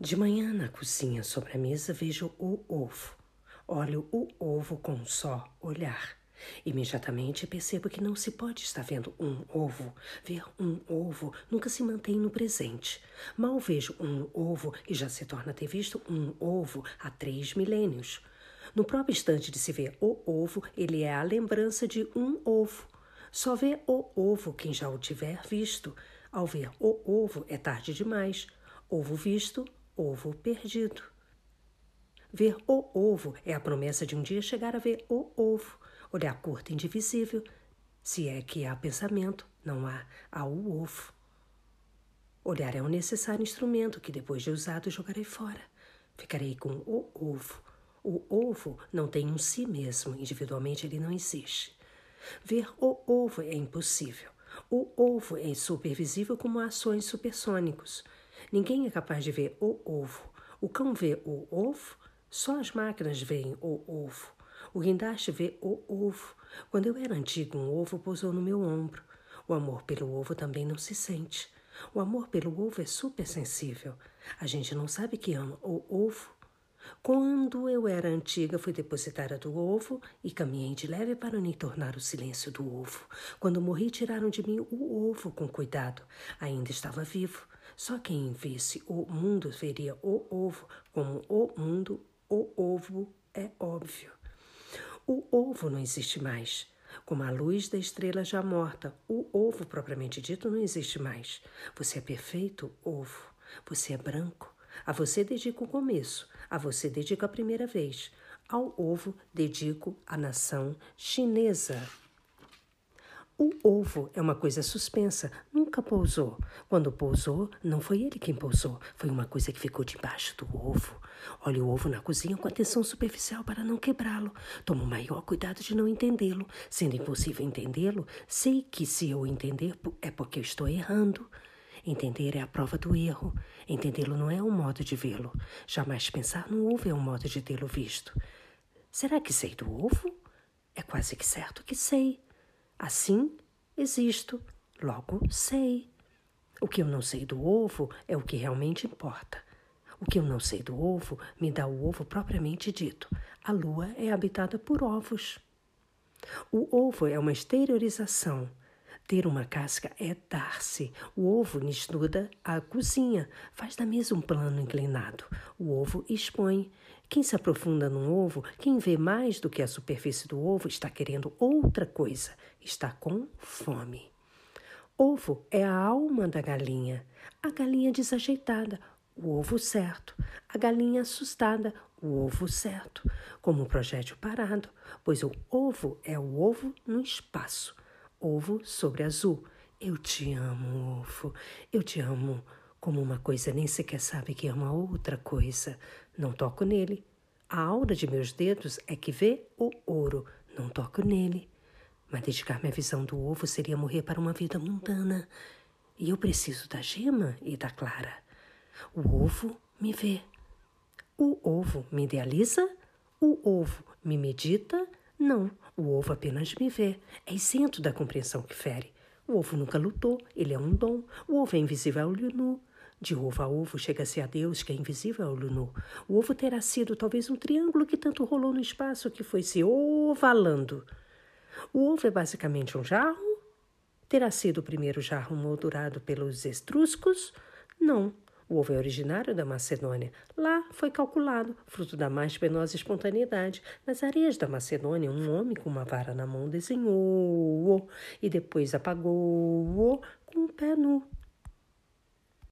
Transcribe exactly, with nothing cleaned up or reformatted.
De manhã, na cozinha, sobre a mesa, vejo o ovo. Olho o ovo com um só olhar. Imediatamente percebo que não se pode estar vendo um ovo. Ver um ovo nunca se mantém no presente. Mal vejo um ovo e já se torna ter visto um ovo há três milênios. No próprio instante de se ver o ovo, ele é a lembrança de um ovo. Só vê o ovo quem já o tiver visto. Ao ver o ovo, é tarde demais. Ovo visto... ovo perdido. Ver o ovo é a promessa de um dia chegar a ver o ovo. Olhar curto e indivisível. Se é que há pensamento, não há, há o ovo. Olhar é um necessário instrumento que depois de usado jogarei fora. Ficarei com o ovo. O ovo não tem um si mesmo, individualmente ele não existe. Ver o ovo é impossível. O ovo é supervisível como ações supersônicos. Ninguém é capaz de ver o ovo. O cão vê o ovo, só as máquinas veem o ovo. O guindaste vê o ovo. Quando eu era antigo, um ovo pousou no meu ombro. O amor pelo ovo também não se sente. O amor pelo ovo é supersensível. A gente não sabe que ama o ovo. Quando eu era antiga, fui depositária do ovo e caminhei de leve para me tornar o silêncio do ovo. Quando morri, tiraram de mim o ovo com cuidado. Ainda estava vivo. Só quem visse o mundo veria o ovo, como o mundo, o ovo é óbvio. O ovo não existe mais, como a luz da estrela já morta. O ovo, propriamente dito, não existe mais. Você é perfeito, ovo. Você é branco. A você dedico o começo. A você dedico a primeira vez. Ao ovo dedico a nação chinesa. O ovo é uma coisa suspensa, nunca pousou. Quando pousou, não foi ele quem pousou, foi uma coisa que ficou debaixo do ovo. Olho o ovo na cozinha com atenção superficial para não quebrá-lo. Tomo o maior cuidado de não entendê-lo. Sendo impossível entendê-lo, sei que se eu entender é porque eu estou errando. Entender é a prova do erro. Entendê-lo não é um modo de vê-lo. Jamais pensar no ovo é um modo de tê-lo visto. Será que sei do ovo? É quase que certo que sei. Assim, existo, logo sei. O que eu não sei do ovo é o que realmente importa. O que eu não sei do ovo me dá o ovo propriamente dito. A lua é habitada por ovos. O ovo é uma exteriorização. Ter uma casca é dar-se. O ovo estuda a cozinha, faz da mesa um plano inclinado. O ovo expõe. Quem se aprofunda num ovo, quem vê mais do que a superfície do ovo, está querendo outra coisa, está com fome. Ovo é a alma da galinha, a galinha desajeitada, o ovo certo, a galinha assustada, o ovo certo, como um projétil parado, pois o ovo é o ovo no espaço. Ovo sobre azul. Eu te amo, ovo. Eu te amo. Como uma coisa nem sequer sabe que ama outra coisa. Não toco nele. A aura de meus dedos é que vê o ouro. Não toco nele. Mas dedicar-me à visão do ovo seria morrer para uma vida mundana. E eu preciso da gema e da clara. O ovo me vê. O ovo me idealiza? O ovo me medita? Não, o ovo apenas me vê. É isento da compreensão que fere. O ovo nunca lutou, ele é um dom. O ovo é invisível ao olho nu. De ovo a ovo chega-se a Deus que é invisível ao olho nu. O ovo terá sido talvez um triângulo que tanto rolou no espaço que foi se ovalando. O ovo é basicamente um jarro? Terá sido o primeiro jarro moldurado pelos etruscos? Não. O ovo é originário da Macedônia. Lá foi calculado, fruto da mais penosa espontaneidade. Nas areias da Macedônia, um homem com uma vara na mão desenhou-o e depois apagou-o com o pé nu.